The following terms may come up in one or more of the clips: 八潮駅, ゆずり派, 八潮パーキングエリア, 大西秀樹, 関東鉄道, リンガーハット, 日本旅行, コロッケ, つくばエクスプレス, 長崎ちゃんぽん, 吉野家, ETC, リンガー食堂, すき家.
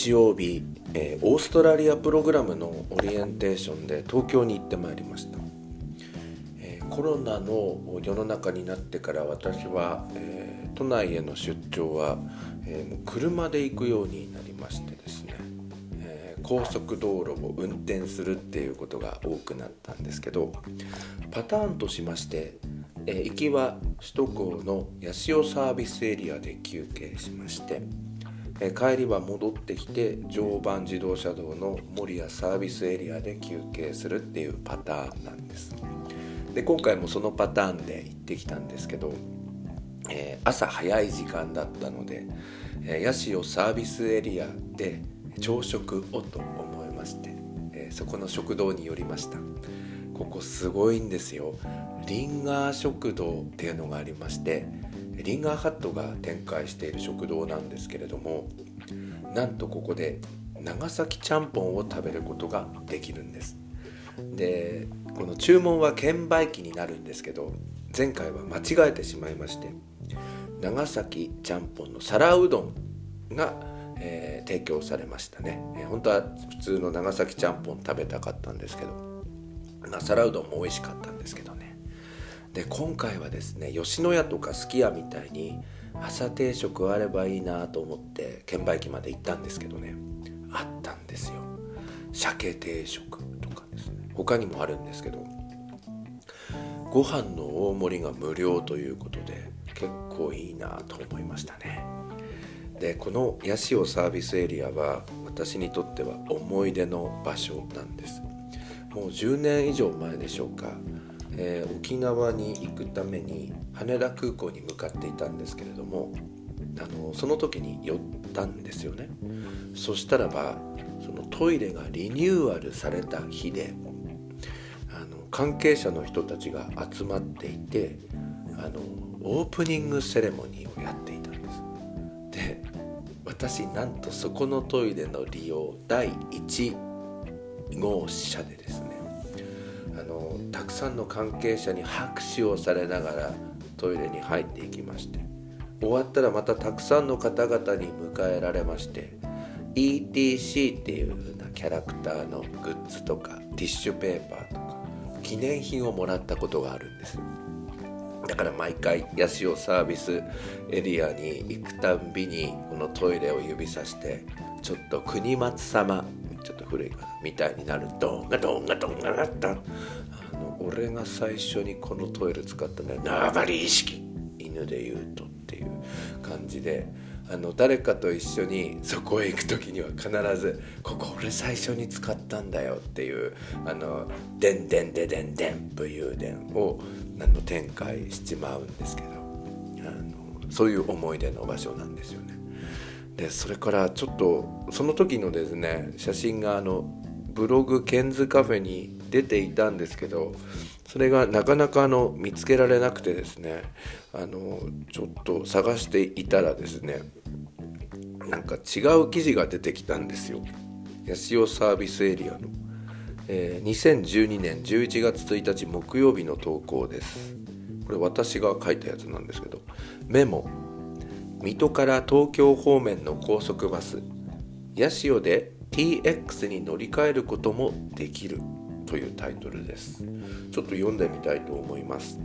日曜日、オーストラリアプログラムのオリエンテーションで東京に行ってまいりました。コロナの世の中になってから私は、都内への出張は、もう車で行くようになりましてですね、高速道路を運転するっていうことが多くなったんですけど、パターンとしまして、行きは首都高の八潮サービスエリアで休憩しまして、帰りは戻ってきて常磐自動車道の守谷サービスエリアで休憩するっていうパターンなんです。で、今回もそのパターンで行ってきたんですけど、朝早い時間だったので、八潮サービスエリアで朝食をと思いまして、そこの食堂に寄りました。ここすごいんですよ。リンガー食堂っていうのがありまして、リンガーハットが展開している食堂なんですけれども、なんとここで長崎ちゃんぽんを食べることができるんです。で、この注文は券売機になるんですけど、前回は間違えてしまいまして、長崎ちゃんぽんの皿うどんが、提供されましたね。本当は普通の長崎ちゃんぽん食べたかったんですけど、皿うどんも美味しかったんですけどね。で、今回はですね、吉野家とかすき家みたいに朝定食あればいいなと思って券売機まで行ったんですけどね、あったんですよ。鮭定食とかですね、他にもあるんですけど、ご飯の大盛りが無料ということで結構いいなと思いましたね。で、この八潮サービスエリアは私にとっては思い出の場所なんです。もう10年以上前でしょうか、沖縄に行くために羽田空港に向かっていたんですけれども、その時に寄ったんですよね。そしたらば、そのトイレがリニューアルされた日で、関係者の人たちが集まっていて、オープニングセレモニーをやっていたんです。で、私なんとそこのトイレの利用第1号車でですね、たくさんの関係者に拍手をされながらトイレに入っていきまして、終わったらまたたくさんの方々に迎えられまして、 ETC っていう風なキャラクターのグッズとかティッシュペーパーとか記念品をもらったことがあるんです。だから毎回八潮サービスエリアに行くたんびに、このトイレを指さして、ちょっと国松様、ちょっと古いかなみたいになる、ドンガドンガドンガだった。俺が最初にこのトイレ使ったのは縄張り意識、犬で言うとっていう感じで、誰かと一緒にそこへ行くときには必ず、ここ俺最初に使ったんだよっていう、でんでんででんでん武勇伝を展開しちまうんですけど、そういう思い出の場所なんですよね。で、それからちょっとその時のですね、写真がブログケンズカフェに出ていたんですけど、それがなかなか見つけられなくてですね、ちょっと探していたらですね、なんか違う記事が出てきたんですよ。八潮サービスエリアの、2012年11月1日木曜日の投稿です。これ私が書いたやつなんですけど、メモ、水戸から東京方面の高速バス八潮で TX に乗り換えることもできるというタイトルです。ちょっと読んでみたいと思います。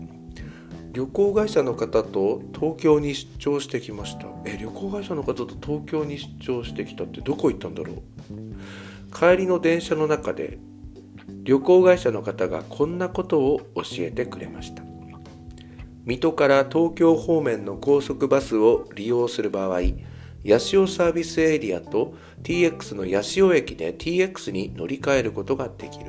旅行会社の方と東京に出張してきました。旅行会社の方と東京に出張してきたってどこ行ったんだろう。帰りの電車の中で旅行会社の方がこんなことを教えてくれました。水戸から東京方面の高速バスを利用する場合、八潮サービスエリアと TX の八潮駅で TX に乗り換えることができる。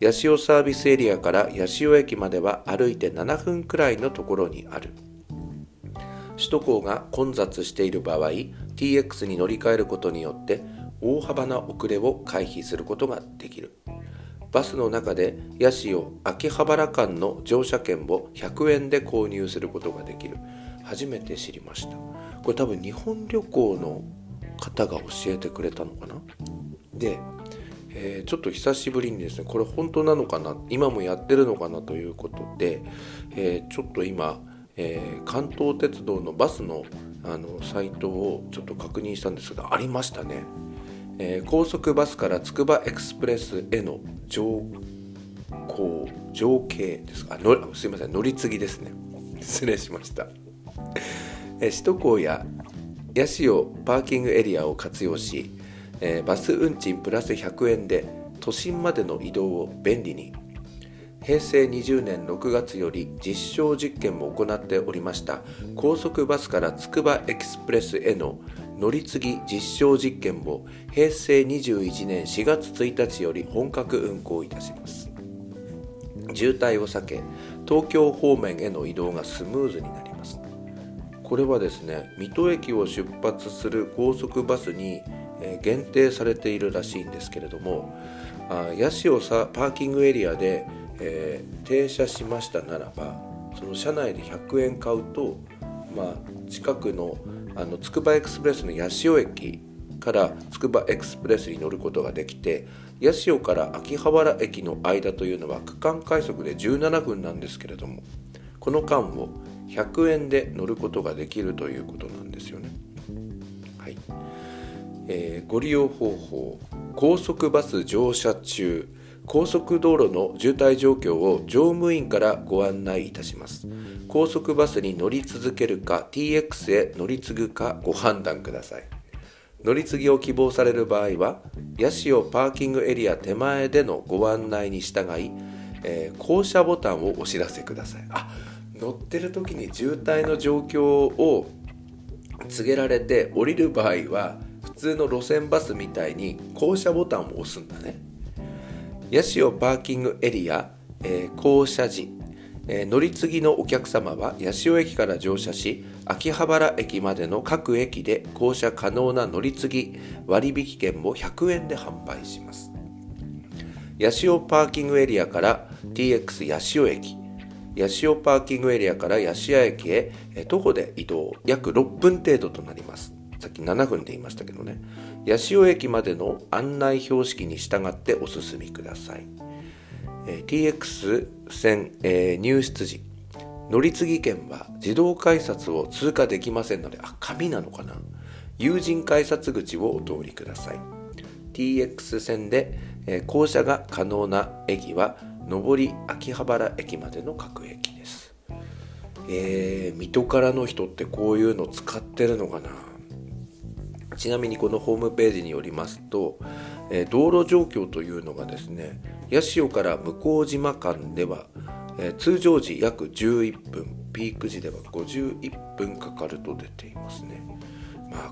八潮サービスエリアから八潮駅までは歩いて7分くらいのところにある。首都高が混雑している場合、 TX に乗り換えることによって大幅な遅れを回避することができる。バスの中で八潮秋葉原間の乗車券を100円で購入することができる。初めて知りました。これ多分日本旅行の方が教えてくれたのかな。で、ちょっと久しぶりにですね、これ本当なのかな、今もやってるのかなということで、ちょっと今、関東鉄道のバスのサイトをちょっと確認したんですが、ありましたね。高速バスからつくばエクスプレスへの乗継ですか、すいません、乗り継ぎですね。失礼しました。首都高や八潮パーキングエリアを活用し、バス運賃プラス100円で都心までの移動を便利に、平成20年6月より実証実験も行っておりました高速バスからつくばエクスプレスへの乗り継ぎ実証実験も平成21年4月1日より本格運行いたします。渋滞を避け東京方面への移動がスムーズになります。これはですね、水戸駅を出発する高速バスに限定されているらしいんですけれども、八潮パーキングエリアで停車しましたならば、その車内で100円買うと、近くのつくばエクスプレスの八潮駅からつくばエクスプレスに乗ることができて、八潮から秋葉原駅の間というのは区間快速で17分なんですけれども、この間を100円で乗ることができるということなんですよね。はい。ご利用方法、高速バス乗車中、高速道路の渋滞状況を乗務員からご案内いたします。高速バスに乗り続けるか TX へ乗り継ぐかご判断ください。乗り継ぎを希望される場合は八潮パーキングエリア手前でのご案内に従い、降車ボタンをお知らせください。乗ってる時に渋滞の状況を告げられて降りる場合は普通の路線バスみたいに降車ボタンを押すんだね。八潮パーキングエリア、降車時、乗り継ぎのお客様は八潮駅から乗車し、秋葉原駅までの各駅で降車可能な乗り継ぎ割引券を100円で販売します。八潮パーキングエリアから TX 八潮駅、八潮パーキングエリアから八潮駅へ、徒歩で移動約6分程度となります。さっき7分で言いましたけどね。八潮駅までの案内標識に従ってお進みください。TX 線、入出時、乗り継ぎ券は自動改札を通過できませんので、紙なのかな、有人改札口をお通りください。 TX 線で、降車が可能な駅は上り秋葉原駅までの各駅です。水戸からの人ってこういうの使ってるのかな。ちなみにこのホームページによりますと、道路状況というのがですね、八潮から向島間では、通常時約11分、ピーク時では51分かかると出ていますね。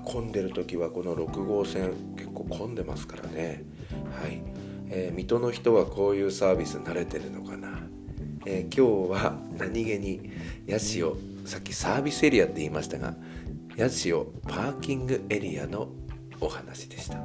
混んでる時はこの6号線結構混んでますからね。はい。水戸の人はこういうサービス慣れてるのかな。今日は何気に八潮、さっきサービスエリアって言いましたが、八潮パーキングエリアのお話でした。